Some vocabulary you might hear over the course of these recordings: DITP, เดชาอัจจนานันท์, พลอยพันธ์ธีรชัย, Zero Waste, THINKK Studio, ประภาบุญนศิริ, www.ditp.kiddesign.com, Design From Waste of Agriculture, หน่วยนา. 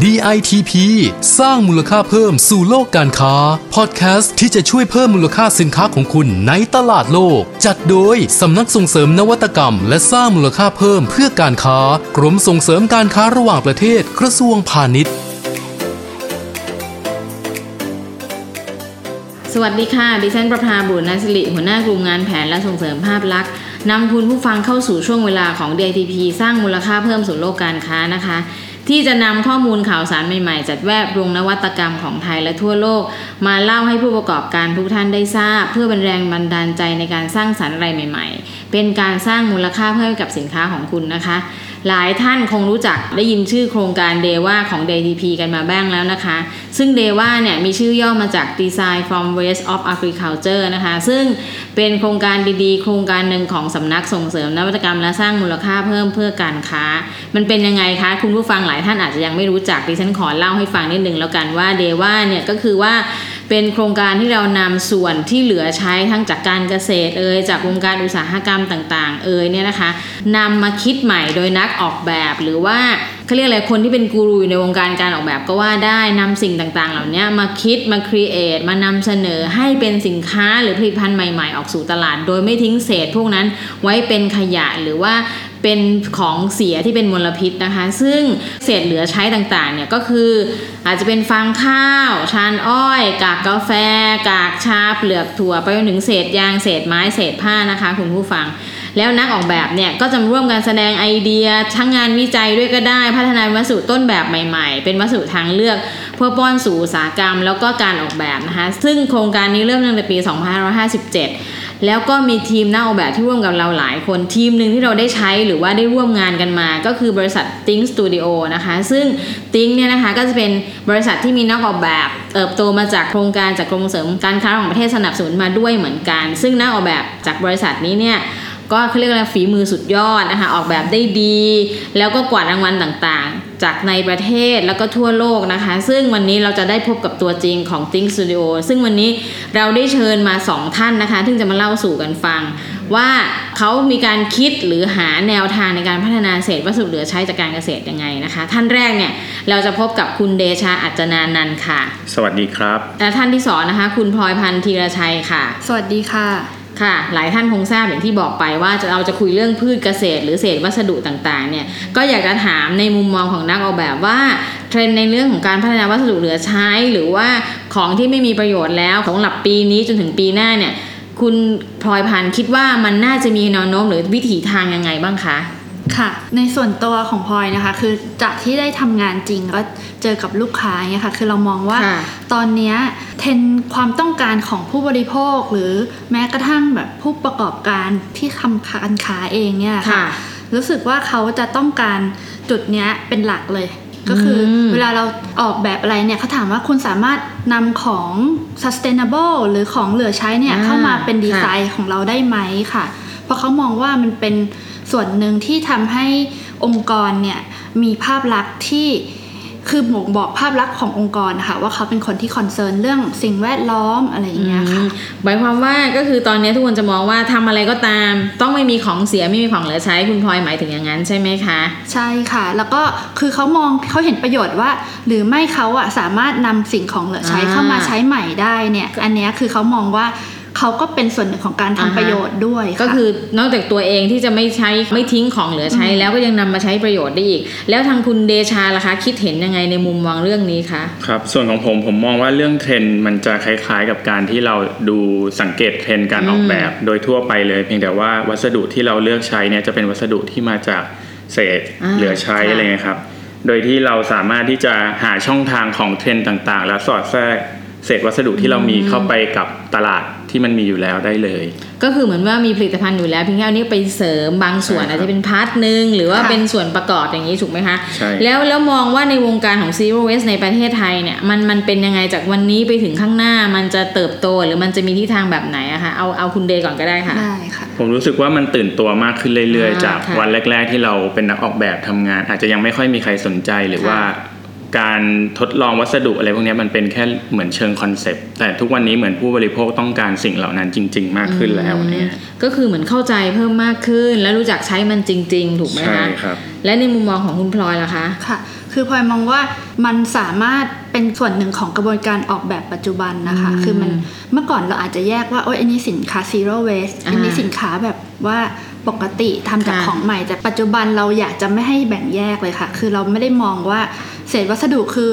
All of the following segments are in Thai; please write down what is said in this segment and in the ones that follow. DITP สร้างมูลค่าเพิ่มสู่โลกการค้าพอดแคสต์ที่จะช่วยเพิ่มมูลค่าสินค้าของคุณในตลาดโลกจัดโดยสำนักส่งเสริมนวัตกรรมและสร้างมูลค่าเพิ่มเพื่อการค้ากรมส่งเสริมการค้าระหว่างประเทศกระทรวงพาณิชย์สวัสดีค่ะดิฉันประภาบุญนศิริหัวหน้ากลุ่มงานแผนและส่งเสริมภาพลักษณ์นำคุณผู้ฟังเข้าสู่ช่วงเวลาของ DITP สร้างมูลค่าเพิ่มสู่โลกการค้านะคะที่จะนำข้อมูลข่าวสารใหม่ๆจัดแวดวงนวัตกรรมของไทยและทั่วโลกมาเล่าให้ผู้ประกอบการทุกท่านได้ทราบเพื่อเป็นแรงบันดาลใจในการสร้างสรรค์อะไรใหม่ๆเป็นการสร้างมูลค่าเพิ่มกับสินค้าของคุณนะคะหลายท่านคงรู้จักได้ยินชื่อโครงการเดว่าของ DITP กันมาบ้างแล้วนะคะซึ่งเดว่าเนี่ยมีชื่อย่อมาจาก Design From Waste of Agriculture นะคะซึ่งเป็นโครงการดีๆโครงการหนึ่งของสำนักส่งเสริมนวัตกรรมและสร้างมูลค่าเพิ่มเพื่อการค้ามันเป็นยังไงคะคุณผู้ฟังหลายท่านอาจจะยังไม่รู้จักดิฉันขอเล่าให้ฟังนิดนึงแล้วกันว่าเดว่าเนี่ยก็คือว่าเป็นโครงการที่เรานำส่วนที่เหลือใช้ทั้งจากการเกษตรจากวงการอุตสาหกรรมต่างๆเนี่ยนะคะนำมาคิดใหม่โดยนักออกแบบหรือว่าเขาเรียกอะไรคนที่เป็นกูรูในวงการการออกแบบก็ว่าได้นำสิ่งต่างๆเหล่านี้มาคิดมาครีเอทมานำเสนอให้เป็นสินค้าหรือผลิตภัณฑ์ใหม่ๆออกสู่ตลาดโดยไม่ทิ้งเศษพวกนั้นไว้เป็นขยะหรือว่าเป็นของเสียที่เป็นมลพิษนะคะซึ่งเศษเหลือใช้ต่างๆเนี่ยก็คืออาจจะเป็นฟางข้าวชานอ้อยกากกาแฟกากชาเปลือกถั่วไปจนถึงเศษยางเศษไม้เศษผ้านะคะคุณผู้ฟังแล้วนักออกแบบเนี่ยก็จะร่วมกันแสดงไอเดียทั้งงานวิจัยด้วยก็ได้พัฒนาวัสดุต้นแบบใหม่ๆเป็นวัสดุทางเลือกเพื่อป้อนสู่อุตสาหกรรมแล้วก็การออกแบบนะคะซึ่งโครงการนี้เริ่มตั้งแต่ปี 2557 แล้วก็มีทีมนักออกแบบที่ร่วมกับเราหลายคนทีมนึงที่เราได้ใช้หรือว่าได้ร่วมงานกันมาก็คือบริษัท THINKK Studio นะคะซึ่ง THINKK เนี่ยนะคะก็จะเป็นบริษัทที่มีนักออกแบบเติบโตมาจากโครงการจากกรมส่งเสริมการค้าของประเทศสนับสนุนมาด้วยเหมือนกันซึ่งนักออกแบบจากบริษัทนี้เนี่ยก็เขาเรียกว่าฝีมือสุดยอดนะคะออกแบบได้ดีแล้วก็กวาดรางวัลต่างๆจากในประเทศแล้วก็ทั่วโลกนะคะซึ่งวันนี้เราจะได้พบกับตัวจริงของ THINKK Studio ซึ่งวันนี้เราได้เชิญมา2ท่านนะคะที่จะมาเล่าสู่กันฟังว่าเขามีการคิดหรือหาแนวทางในการพัฒนาเศษวัสดุเหลือใช้จากการเกษตรยังไงนะคะท่านแรกเนี่ยเราจะพบกับคุณเดชาอัจจนานันท์ค่ะสวัสดีครับและท่านที่2นะคะคุณพลอยพันธ์ธีรชัยค่ะสวัสดีค่ะค่ะหลายท่านคงทราบอย่างที่บอกไปว่าเราจะคุยเรื่องพืชเกษตรหรือเศษวัสดุต่างๆเนี่ยก็อยากจะถามในมุมมองของนักออกแบบว่าเทรนด์ในเรื่องของการพัฒนาวัสดุเหลือใช้หรือว่าของที่ไม่มีประโยชน์แล้วของหลับปีนี้จนถึงปีหน้าเนี่ยคุณพลอยพันธ์คิดว่ามันน่าจะมีแนวโน้มหรือวิถีทางยังไงบ้างคะค่ะในส่วนตัวของพลอยนะคะคือจากที่ได้ทำงานจริงก็เจอกับลูกค้าเนี่ยค่ะคือเรามองว่าตอนนี้เทรนด์ความต้องการของผู้บริโภคหรือแม้กระทั่งแบบผู้ประกอบการที่ทำการค้าเองเนี่ยค่ะรู้สึกว่าเขาจะต้องการจุดนี้เป็นหลักเลยก็คือเวลาเราออกแบบอะไรเนี่ยเขาถามว่าคุณสามารถนำของ sustainable หรือของเหลือใช้เนี่ยเข้ามาเป็นดีไซน์ของเราได้ไหมค่ะเพราะเขามองว่ามันเป็นส่วนหนึ่งที่ทำให้องค์กรเนี่ยมีภาพลักษณ์ที่คือหมกบอกภาพลักษณ์ขององค์กรนะคะว่าเขาเป็นคนที่คอนเซิร์นเรื่องสิ่งแวดล้อมอะไรอย่างเงี้ยค่ะหมายความว่าก็คือตอนนี้ทุกคนจะมองว่าทำอะไรก็ตามต้องไม่มีของเสียไม่มีของเหลือใช้คุณพลอยหมายถึงอย่างนั้นใช่ไหมคะใช่ค่ะแล้วก็คือเขามองเขาเห็นประโยชน์ว่าหรือไม่เขาอะสามารถนำสิ่งของเหลือใช้เข้ามาใช้ใหม่ได้เนี่ยอันนี้คือเขามองว่าเขาก็เป็นส่วนหนึ่งของการทำประโยชน์ด้วยก็คือนอกจากตัวเองที่จะไม่ใช้ไม่ทิ้งของเหลือใช้แล้วก็ยังนำมาใช้ประโยชน์ได้อีกแล้วทางคุณเดชาล่ะคะคิดเห็นยังไงในมุมมองเรื่องนี้คะครับส่วนของผมมองว่าเรื่องเทรนด์มันจะคล้ายๆกับการที่เราดูสังเกตเทรนด์การออกแบบโดยทั่วไปเลยเพียงแต่ว่าวัสดุที่เราเลือกใช้เนี่ยจะเป็นวัสดุที่มาจากเศษเหลือใช้อะไรเงี้ยครับโดยที่เราสามารถที่จะหาช่องทางของเทรนด์ต่างๆแล้วสอดแทรกเศษวัสดุที่เรามีเข้าไปกับตลาดที่มันมีอยู่แล้วได้เลยก็คือเหมือนว่ามีผลิตภัณฑ์อยู่แล้วเพียงแค่เอานี้ไปเสริมบางส่วนอาจจะเป็นพาร์ทนึงหรือว่าเป็นส่วนประกอบอย่างนี้ถูกไหมคะแล้วมองว่าในวงการของ Zero Waste ในประเทศไทยเนี่ยมันเป็นยังไงจากวันนี้ไปถึงข้างหน้ามันจะเติบโตหรือมันจะมีทิศทางแบบไหนอะคะเอาคุณเดย์ก่อนก็ได้ค่ะได้ค่ะผมรู้สึกว่ามันตื่นตัวมากขึ้นเรื่อยๆจากวันแรกๆที่เราเป็นนักออกแบบทำงานอาจจะยังไม่ค่อยมีใครสนใจหรือว่า การทดลองวัสดุอะไรพวกนี้มันเป็นแค่เหมือนเชิงคอนเซ็ปต์แต่ทุกวันนี้เหมือนผู้บริโภคต้องการสิ่งเหล่านั้นจริงๆมากขึ้นแล้วเนี่ยก็คือเหมือนเข้าใจเพิ่มมากขึ้นและรู้จักใช้มันจริงๆถูกไหมคะใช่ครับและในมุมมองของคุณพลอยล่ะคะค่ะคือพลอยมองว่ามันสามารถเป็นส่วนหนึ่งของกระบวนการออกแบบปัจจุบันนะคะคือมันเมื่อก่อนเราอาจจะแยกว่าโอ๊ยอันนี้สินค้า Zero Waste อันนี้สินค้าแบบว่าปกติทำจากของใหม่แต่ปัจจุบันเราอยากจะไม่ให้แบ่งแยกเลยค่ะคือเราไม่ได้มองว่าเศษวัสดุคือ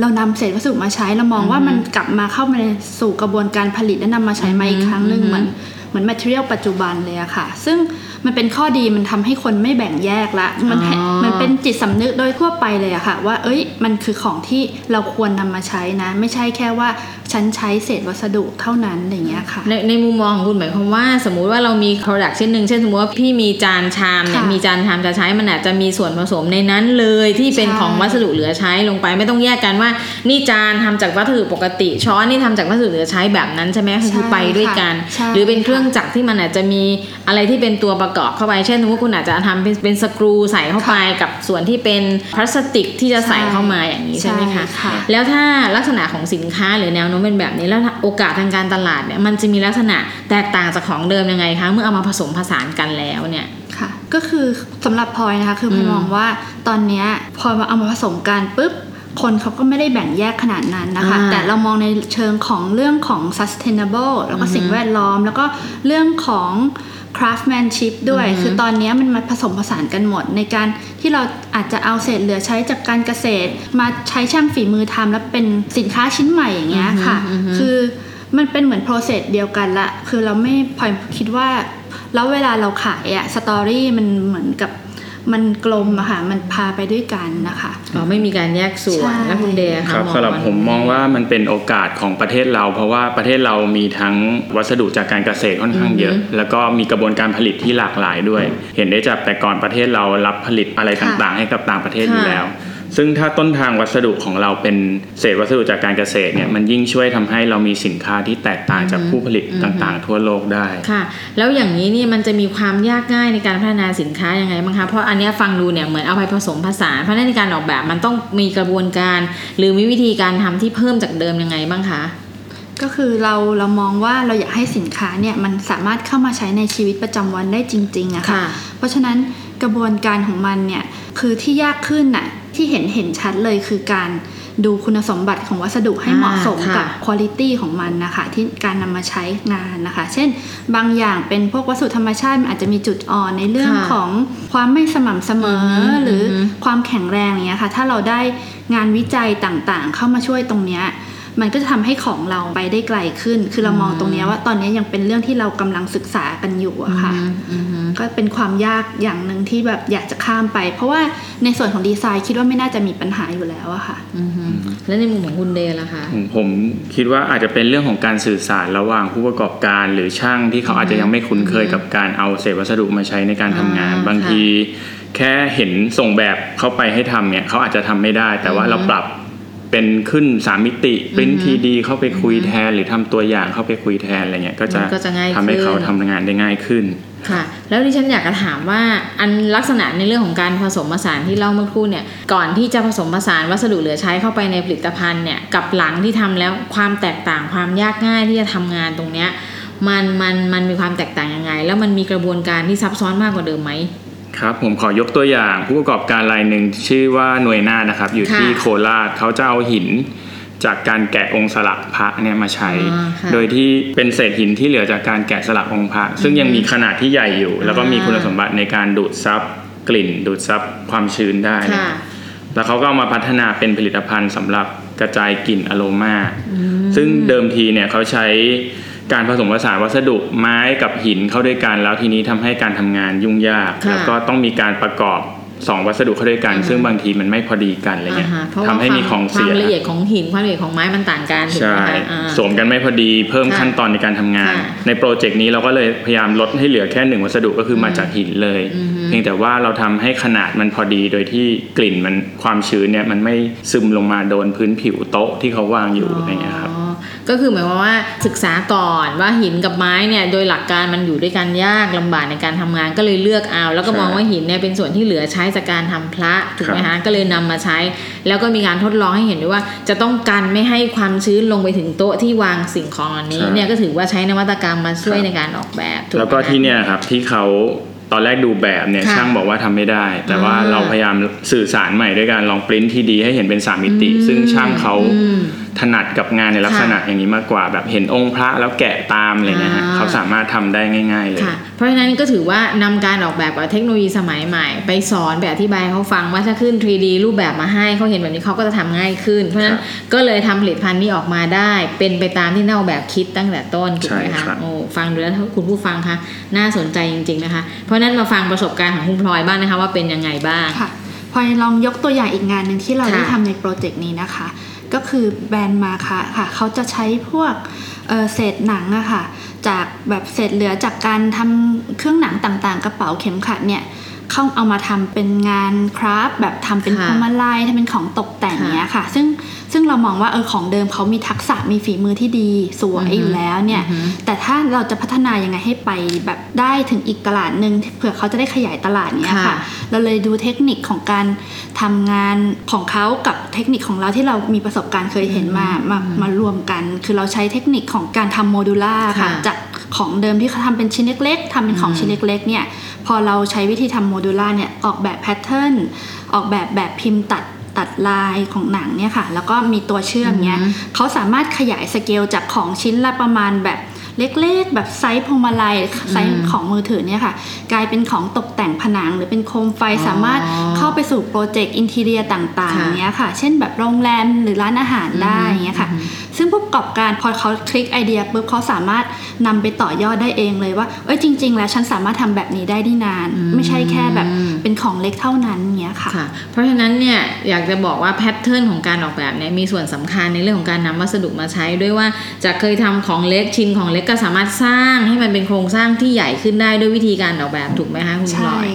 เรานำเศษวัสดุมาใช้เรามองว่ามันกลับมาเข้ามาสู่กระบวนการผลิตและนำมาใช้ใหม่อีกครั้งนึงเหมือน material ปัจจุบันเลยอะค่ะซึ่งมันเป็นข้อดีมันทำให้คนไม่แบ่งแยกละมันเป็นจิตสำนึกโดยทั่วไปเลยอะค่ะว่าเอ้ยมันคือของที่เราควรนำมาใช้นะไม่ใช่แค่ว่าฉันใช้เศษวัสดุเท่านั้นอย่างเงี้ยค่ะในมุมมองของคุณหมายความว่าสมมุติว่าเรามี product ชิ้นนึงเช่นสมมติว่าพี่มีจานชามเนี่ยมีจานชามจะใช้มันอาจจะมีส่วนผสมในนั้นเลยที่เป็นของวัสดุเหลือใช้ลงไปไม่ต้องแยกกันว่านี่จานทำจากวัสดุปกติช้อนนี่ทำจากวัสดุเหลือใช้แบบนั้นใช่ไหมคือไปด้วยกันหรือเป็นเครื่องจักรที่มันอาจจะมีอะไรที่เป็นตัวประกอบเข้าไปเช่นสมมติคุณอาจจะทำเป็นสกรูใส่เข้าไปกับส่วนที่เป็นพลาสติกที่จะใส่เข้ามาอย่างนี้ใช่ไหมคะแล้วถ้าลักษณะของสินค้าหรือแนวโน้มเป็นแบบนี้แล้วโอกาสทางการตลาดเนี่ยมันจะมีลักษณะแตกต่างจากของเดิมยังไงคะเมื่อเอามาผสมผสานกันแล้วเนี่ยค่ะก็คือสำหรับพลอยนะคะคือพลอยมองว่าตอนนี้พอเอามาผสมกันปุ๊บคนเขาก็ไม่ได้แบ่งแยกขนาดนั้นนะคะแต่เรามองในเชิงของเรื่องของ sustainable แล้วก็สิ่งแวดล้อมแล้วก็เรื่องของ craftsmanship ด้วยคือตอนนี้มันมาผสมผสานกันหมดในการที่เราอาจจะเอาเศษเหลือใช้จากการเกษตรมาใช้ช่างฝีมือทำแล้วเป็นสินค้าชิ้นใหม่อย่างเงี้ยค่ะคือมันเป็นเหมือน process เดียวกันละคือเราไม่พอคิดว่าแล้วเวลาเราขายอะ story มันเหมือนกับมันกลมอะค่ะมันพาไปด้วยกันนะคะไม่มีการแยกส่วนและคุณเดย์ครับสำหรับผมมองว่ามันเป็นโอกาสของประเทศเราเพราะว่าประเทศเรามีทั้งวัสดุจากการเกษตรค่อนข้างเยอะแล้วก็มีกระบวนการผลิตที่หลากหลายด้วยเห็นได้จากแต่ก่อนประเทศเรารับผลิตอะไรต่างๆให้กับต่างประเทศอยู่แล้วซึ่งถ้าต้นทางวัสดุของเราเป็นเศษวัสดุจากการเกษตรเนี่ยมันยิ่งช่วยทำให้เรามีสินค้าที่แตกต่างจากผู้ผลิตต่างๆทั่วโลกได้ค่ะแล้วอย่างนี้นี่มันจะมีความยากง่ายในการพัฒนาสินค้ายังไงบ้างคะเพราะอันนี้ฟังดูเนี่ยเหมือนเอาไปผสมผสานเพราะในการออกแบบมันต้องมีกระบวนการหรือมีวิธีการทำที่เพิ่มจากเดิมยังไงบ้างคะก็คือเรามองว่าเราอยากให้สินค้าเนี่ยมันสามารถเข้ามาใช้ในชีวิตประจำวันได้จริงๆอะค่ะเพราะฉะนั้นกระบวนการของมันเนี่ยคือที่ยากขึ้นน่ะที่เห็นชัดเลยคือการดูคุณสมบัติของวัสดุให้เหมาะสมกับคุณภาพของมันนะคะที่การนำมาใช้งานนะคะเช่นบางอย่างเป็นพวกวัสดุธรรมชาติมันอาจจะมีจุดอ่อนในเรื่องของความไม่สม่ำเสมอหรือความแข็งแรงเนี้ยค่ะถ้าเราได้งานวิจัยต่างๆเข้ามาช่วยตรงเนี้ยมันก็จะทำให้ของเราไปได้ไกลขึ้นคือเรามองตรงนี้ว่าตอนนี้ยังเป็นเรื่องที่เรากำลังศึกษากันอยู่อะค่ะก็เป็นความยากอย่างนึงที่แบบอยากจะข้ามไปเพราะว่าในส่วนของดีไซน์คิดว่าไม่น่าจะมีปัญหาอยู่แล้วอะค่ะแล้วในมุมของคุณเดย์ล่ะคะผมคิดว่าอาจจะเป็นเรื่องของการสื่อสารระหว่างผู้ประกอบการหรือช่างที่เขาอาจจะยังไม่คุ้นเคยกับการเอาเศษวัสดุมาใช้ในการทำงานบางทีแค่เห็นส่งแบบเข้าไปให้ทำเนี่ยเขาอาจจะทำไม่ได้แต่ว่าเราปรับเป็นขึ้น3มิติเป็นทีดีเข้าไปคุยแทนหรือทำตัวอย่างเข้าไปคุยแทนอะไรเงี้ยก็จะทำให้เขาทำงานได้ง่ายขึ้นค่ะแล้วดิฉันอยากจะถามว่าอันลักษณะในเรื่องของการผสมผสานที่เล่าเมื่อครู่เนี่ยก่อนที่จะผสมผสานวัสดุเหลือใช้เข้าไปในผลิตภัณฑ์เนี่ยกับหลังที่ทำแล้วความแตกต่างความยากง่ายที่จะทำงานตรงเนี้ยมันมีความแตกต่างยังไงแล้วมันมีกระบวนการที่ซับซ้อนมากกว่าเดิมไหมครับผมขอยกตัวอย่างผู้ประกอบการรายหนึ่งชื่อว่าหน่วยนานะครับอยู่ที่โคราชเขาจะเอาหินจากการแกะองค์สลักพระเนี่ยมาใช้โดยที่เป็นเศษหินที่เหลือจากการแกะสลักองค์พระซึ่งยังมีขนาดที่ใหญ่อยู่แล้วก็มีคุณสมบัติในการดูดซับกลิ่นดูดซับความชื้นได้แล้วเขาก็เอามาพัฒนาเป็นผลิตภัณฑ์สำหรับกระจายกลิ่นอโรมาซึ่งเดิมทีเนี่ยเขาใช้การผสมผสานวัสดุไม้กับหินเข้าด้วยกันแล้วทีนี้ทำให้การทำงานยุ่งยากแล้วก็ต้องมีการประกอบ2วัสดุเข้าด้วยกันซึ่งบางทีมันไม่พอดีกันอะไรเงี้ยทำให้มีของเสียความละเอียดของหินความละเอียดของไม้มันต่างกันใช่สวมกันไม่พอดีเพิ่มขั้นตอนในการทำงานในโปรเจกต์นี้เราก็เลยพยายามลดให้เหลือแค่1วัสดุก็คือมาจากหินเลยเพียงแต่ว่าเราทำให้ขนาดมันพอดีโดยที่กลิ่นมันความชื้นเนี่ยมันไม่ซึมลงมาโดนพื้นผิวโต๊ะที่เขาวางอยู่อะไรเงี้ยครับก็คือหมายความว่าศึกษาก่อนว่าหินกับไม้เนี่ยโดยหลักการมันอยู่ด้วยกันยากลำบากในการทำงานก็เลยเลือกเอาแล้วก็มองว่าหินเนี่ยเป็นส่วนที่เหลือใช้จากการทำพระถูกไหมคะก็เลยนำมาใช้ แล้วก็มีการทดลองให้เห็นด้วยว่าจะต้องกันไม่ให้ความชื้นลงไปถึงโต๊ะที่วางสิ่งของเหล่านี้เนี่ยก็ถือว่าใช้นวัตกรรมมาช่วยในการออกแบบแล้วก็ที่เนี่ยครับที่เขาตอนแรกดูแบบเนี่ยช่างบอกว่าทำไม่ได้แต่ว่าเราพยายามสื่อสารใหม่ด้วยการลองปริ้นที่ดีให้เห็นเป็น3มิติซึ่งช่างเขาถนัดกับงานในลักษณะอย่างนี้มากกว่าแบบเห็นองค์พระแล้วแกะตามอะไรเงี้ยเขาสามารถทำได้ง่ายๆเลยเพราะฉะนั้นก็ถือว่านำการออกแบบกับเทคโนโลยีสมัยใหม่ไปสอนไปอธิบายเขาฟังว่าถ้าขึ้น 3D รูปแบบมาให้เขาเห็นแบบนี้เขาก็จะทำง่ายขึ้นเพราะฉะนั้นก็เลยทำผลิตภัณฑ์นี้ออกมาได้เป็นไปตามที่นักออกแบบคิดตั้งแต่ต้นถูกไหมคะโอ้ฟังดูแล้วคุณผู้ฟังคะน่าสนใจจริงๆนะคะเพราะนั้นมาฟังประสบการณ์ของคุณพลอยบ้างนะคะว่าเป็นยังไงบ้างค่ะพลอยลองยกตัวอย่างอีกงานนึงที่เราได้ทำในโปรเจกต์นี้นะคะก็คือแบรนด์มาคะค่ะเขาจะใช้พวกเศษหนังอะค่ะจากแบบเศษเหลือจากการทำเครื่องหนังต่างๆกระเป๋าเข็มขัดเนี่ยเขาเอามาทำเป็นงานคราฟแบบทำเป็นพวงมาลัยทำเป็นของตกแต่งเนี้ยค่ะซึ่งเรามองว่าของเดิมเขามีทักษะมีฝีมือที่ดีสวยอยู่แล้วเนี่ยแต่ถ้าเราจะพัฒนายังไงให้ไปแบบได้ถึงอีกตลาดนึงเผื่อเขาจะได้ขยายตลาดเนี้ยค่ะเราเลยดูเทคนิคของการทำงานของเขากับเทคนิคของเราที่เรามีประสบการณ์เคยเห็นมารวมกันคือเราใช้เทคนิคของการทำโมดูล่าค่ะจากของเดิมที่เขาทำเป็นชิ้นเล็กๆทำเป็นของชิ้นเล็กๆเนี่ยพอเราใช้วิธีทำโมดูล่าเนี่ยออกแบบแพทเทิร์นออกแบบพิมพ์ตัดลายของหนังเนี่ยค่ะแล้วก็มีตัวเชื่อมเนี่ยเขาสามารถขยายสเกลจากของชิ้นละประมาณแบบเล็กๆแบบไซส์พวงมาลัยไซส์ของมือถือเนี่ยค่ะกลายเป็นของตกแต่งผนังหรือเป็นโคมไฟสามารถเข้าไปสู่โปรเจกต์อินทีเรียต่างๆเนี่ยค่ะเช่นแบบโรงแรมหรือร้านอาหารได้อย่างเงี้ยค่ะซึ่งผู้ประกอบการพอเขาคลิกไอเดียปุ๊บเขาสามารถนำไปต่อยอดได้เองเลยว่าเอ้ยจริงๆแล้วฉันสามารถทำแบบนี้ได้นานไม่ใช่แค่แบบเป็นของเล็กเท่านั้นเงี้ยค่ะเพราะฉะนั้นเนี่ยอยากจะบอกว่าแพทเทิร์นของการออกแบบเนี่ยมีส่วนสำคัญในเรื่องของการนำวัสดุมาใช้ด้วยว่าจะเคยทำของเล็กชิ้นของเล็กก็สามารถสร้างให้มันเป็นโครงสร้างที่ใหญ่ขึ้นได้ด้วยวิธีการออกแบบถูกไหมคะคุณพลอย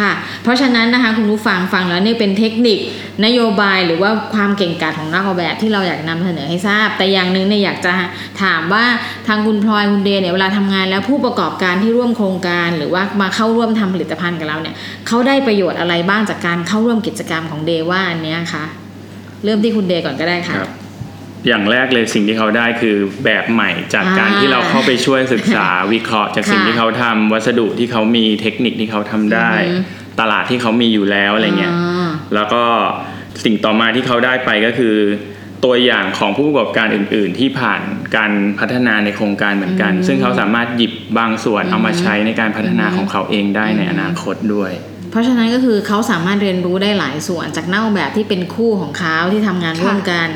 ค่ะเพราะฉะนั้นนะคะคุณผู้ฟังฟังแล้วนี่เป็นเทคนิคนโยบายหรือว่าความเก่งกาจของนักออกแบบที่เราอยากนำเสนอให้ทราบแต่อย่างนึงเนี่ยอยากจะถามว่าทางคุณพลอยคุณเดเนี่ยเวลาทำงานแล้วผู้ประกอบการที่ร่วมโครงการหรือว่ามาเข้าร่วมทำผลิตภัณฑ์กับเราเนี่ยเขาได้ประโยชน์อะไรบ้างจากการเข้าร่วมกิจกรรมของเดว่าอันนี้คะเริ่มที่คุณเดก่อนก็ได้ค่ะอย่างแรกเลยสิ่งที่เขาได้คือแบบใหม่จากการที่เราเข้าไปช่วยศึกษา วิเคราะห์จากสิ่งที่เขาทำวัสดุที่เขามีเทคนิคที่เขาทำได้ ตลาดที่เขามีอยู่แล้วอะไรเงี้ยแล้วก็สิ่งต่อมาที่เขาได้ไปก็คือตัวอย่างของผู้ประกอบการอื่นๆที่ผ่านการพัฒนาในโครงการเหมือนกันซึ่งเขาสามารถหยิบบางส่วนเอามาใช้ในการพัฒนาของเขาเองได้ในอนาคตด้วยเพราะฉะนั้นก็คือเขาสามารถเรียนรู้ได้หลายส่วนจากนักออกแบบที่เป็นคู่ของเขาที่ทำงานร่วมกัน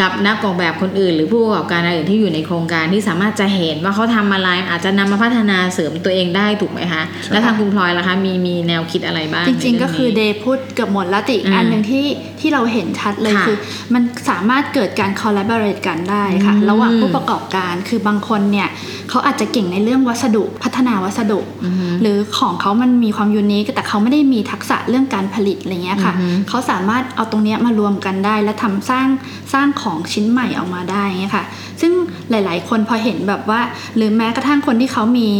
กับนักออกแบบคนอื่นหรือผู้ประกอบการอื่นที่อยู่ในโครงการที่สามารถจะเห็นว่าเขาทำอะไรอาจจะนำมาพัฒนาเสริมตัวเองได้ถูกไหมคะและทางคุณพลอยล่ะคะมีแนวคิดอะไรบ้างจริงๆก็คือเดย์พูดเกือบหมดละติอันหนึ่งที่เราเห็นชัดเลยคือมันสามารถเกิดการ collaborate กันได้ค่ะระหว่างผู้ประกอบการคือบางคนเนี่ยเขาอาจจะเก่งในเรื่องวัสดุพัฒนาวัสดุหรือของเขามันมีความยูนิคแต่เขาไม่ได้มีทักษะเรื่องการผลิตอะไรเงี้ยค่ะเขาสามารถเอาตรงเนี้ยมารวมกันได้และทำสร้างของชิ้นใหม่ออกมาได้เงี้ยค่ะซึ่งหลายๆคนพอเห็นแบบว่าหรือแม้กระทั่งคนที่เขามี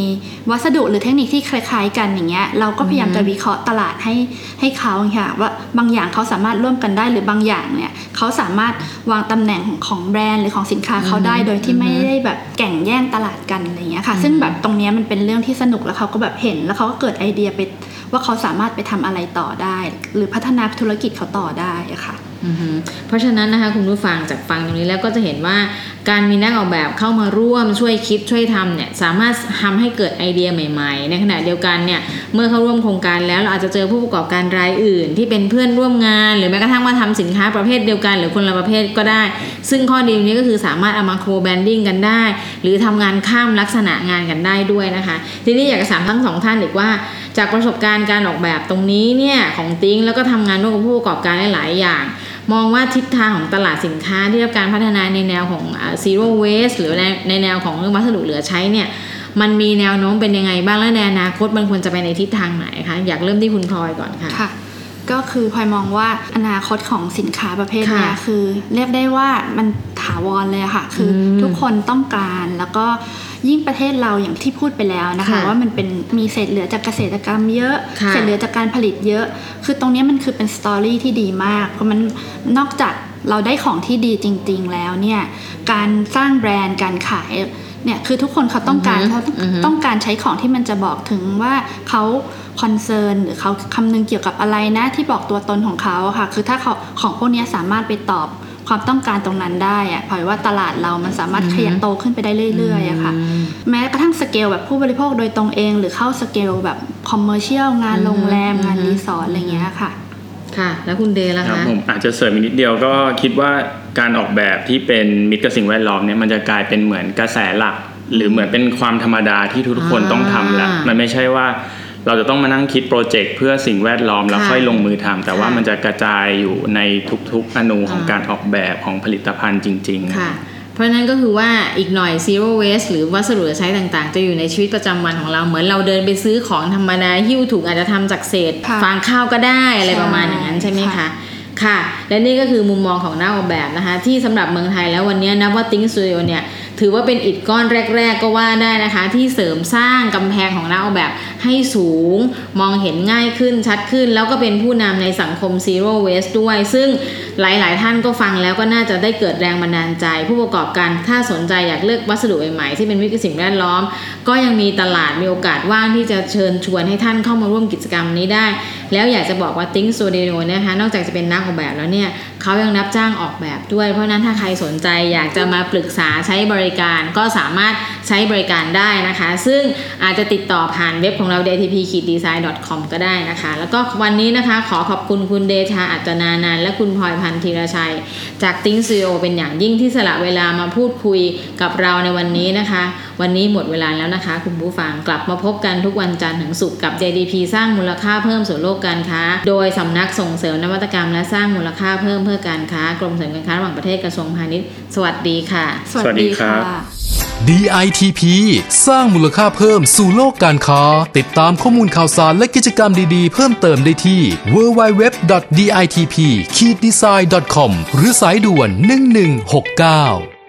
วัสดุหรือเทคนิคที่คล้ายๆกันอย่างเงี้ยเราก็พยายามจะวิเคราะห์ตลาดให้เขาค่ะว่าบางอย่างเขาสามารถร่วมกันได้หรือบางอย่างเนี่ยเขาสามารถวางตำแหน่งของแบรนด์หรือของสินค้าเขาได้โดยที่ไม่ได้แบบแข่งแย่งตลาดกันอะไรเงี้ยค่ะซึ่งแบบตรงเนี้ยมันเป็นเรื่องที่สนุกแล้วเขาก็แบบเห็นแล้วเขาก็เกิดไอเดียไปว่าเขาสามารถไปทำอะไรต่อได้หรือพัฒนาธุรกิจเขาต่อได้ค่ะเพราะฉะนั้นนะคะคุณผู้ฟังจากฟังตรงนี้แล้วก็จะเห็นว่าการมีนักออกแบบเข้ามาร่วมช่วยคิดช่วยทำเนี่ยสามารถทำให้เกิดไอเดียใหม่ๆในขณะเดียวกันเนี่ยเมื่อเข้าร่วมโครงการแล้วเราอาจจะเจอผู้ประกอบการรายอื่นที่เป็นเพื่อนร่วมงานหรือแม้กระทั่งมาทำสินค้าประเภทเดียวกันหรือคนละประเภทก็ได้ซึ่งข้อดีนี้ก็คือสามารถเอามาโคแบรนดิ้งกันได้หรือทำงานข้ามลักษณะงานกันได้ด้วยนะคะทีนี้อยากจะถามทั้งสองท่านอีกว่าจากประสบการณ์การออกแบบตรงนี้เนี่ยของติ๊งแล้วก็ทำงานร่วมกับผู้ประกอบการหลายๆอย่างมองว่าทิศทางของตลาดสินค้าที่รับการพัฒนาในแนวของ Zero Waste หรือในแนวของเรื่องวัสดุเหลือใช้เนี่ยมันมีแนวโน้มเป็นยังไงบ้างและในอนาคตมันควรจะไปในทิศทางไหนคะอยากเริ่มที่คุณพลอยก่อนค่ะค่ะก็คือพลอยมองว่าอนาคตของสินค้าประเภทนี้คือเรียกได้ว่ามันท าวรเลยค่ะคือทุกคนต้องการแล้วก็ยิ่งประเทศเราอย่างที่พูดไปแล้วนะคะว่ามันเป็นมีเศษเหลือจากเกษตรกรรมเยอะเศษเหลือจากการผลิตเยอะคือตรงนี้มันคือเป็นสตอรี่ที่ดีมากเพราะมันนอกจากเราได้ของที่ดีจริงๆแล้วเนี่ยการสร้างแบรนด์การขายเนี่ยคือทุกคนเขาต้องการเขาต้องการใช้ของที่มันจะบอกถึงว่าเขาคอนเซิร์นหรือเขาคำนึงเกี่ยวกับอะไรนะที่บอกตัวตนของเขาค่ะคือถ้าเขาของพวกนี้สามารถไปตอบความต้องการตรงนั้นได้อะพลอยว่าตลาดเรามันสามารถขยายโตขึ้นไปได้เรื่อยๆอะค่ะแม้กระทั่งสเกลแบบผู้บริโภคโดยตรงเองหรือเข้าสเกลแบบคอมเมอร์เชียลงานโรงแรมงานรีสอร์ทอะไรเงี้ยค่ะค่ะแล้วคุณเดย์ล่ะคะผมอาจจะเสริมนิดเดียวก็คิดว่าการออกแบบที่เป็นมิตรกับสิ่งแวดล้อมเนี่ยมันจะกลายเป็นเหมือนกระแสหลักหรือเหมือนเป็นความธรรมดาที่ทุกคนต้องทำละมันไม่ใช่ว่าเราจะต้องมานั่งคิดโปรเจกต์เพื่อสิ่งแวดล้อมแล้วค่อยลงมือทำแต่ว่ามันจะกระจายอยู่ในทุกๆอนูของการออกแบบของผลิตภัณฑ์จริงๆค่ะเพราะนั้นก็คือว่าอีกหน่อย Zero Waste หรือวัสดุเหลือใช้ต่างๆจะอยู่ในชีวิตประจำวันของเราเหมือนเราเดินไปซื้อของธรรมดาหิ้วถุงอาจจะทำจากเศษฟางข้าวก็ได้อะไรประมาณอย่างนั้นใช่ไหมคะค่ะและนี่ก็คือมุมมองของนักออกแบบนะคะที่สำหรับเมืองไทยแล้ววันนี้นับว่า THINKK Studio เนี่ยถือว่าเป็นอิฐก้อนแรกๆก็ว่าได้นะคะที่เสริมสร้างกำแพงของนักออกแบบให้สูงมองเห็นง่ายขึ้นชัดขึ้นแล้วก็เป็นผู้นำในสังคม Zero Waste ด้วยซึ่งหลายๆท่านก็ฟังแล้วก็น่าจะได้เกิดแรงบันดาลใจผู้ประกอบการถ้าสนใจอยากเลือกวัสดุใหม่ๆที่เป็นมิตรกับสิ่งแวดล้อมก็ยังมีตลาดมีโอกาสว่างที่จะเชิญชวนให้ท่านเข้ามาร่วมกิจกรรมนี้ได้แล้วอยากจะบอกว่า THINKK Studio นะคะนอกจากจะเป็นนักออกแบบแล้วเนี่ยเขายังรับจ้างออกแบบด้วยเพราะนั้นถ้าใครสนใจอยากจะมาปรึกษาใช้บริการก็สามารถใช้บริการได้นะคะซึ่งอาจจะติดต่อผ่านเว็บของเรา www.ditp.kiddesign.com ก็ได้นะคะแล้วก็วันนี้นะคะขอขอบคุณคุณเดชาอัจจนานันท์และคุณพลอยพันธีรชัยจาก THINKK Studio เป็นอย่างยิ่งที่สละเวลามาพูดคุยกับเราในวันนี้นะคะวันนี้หมดเวลาแล้วนะคะคุณผู้ฟังกลับมาพบกันทุกวันจันทร์ถึงศุกร์กับ DITP สร้างมูลค่าเพิ่มสู่โลกการค้าโดยสำนักส่งเสริมนวัตกรรมและสร้างมูลค่าเพิ่มเพื่อการค้ากรมส่งเสริมการค้าระหว่างประเทศกระทรวงพาณิชย์สวัสดีค่ะสวัสดีครับ DITP สร้างมูลค่าเพิ่มสู่โลกการค้าติดตามข้อมูลข่าวสารและกิจกรรมดีๆเพิ่มเติมได้ที่ www.ditp.kiddesign.com หรือสายด่วน1169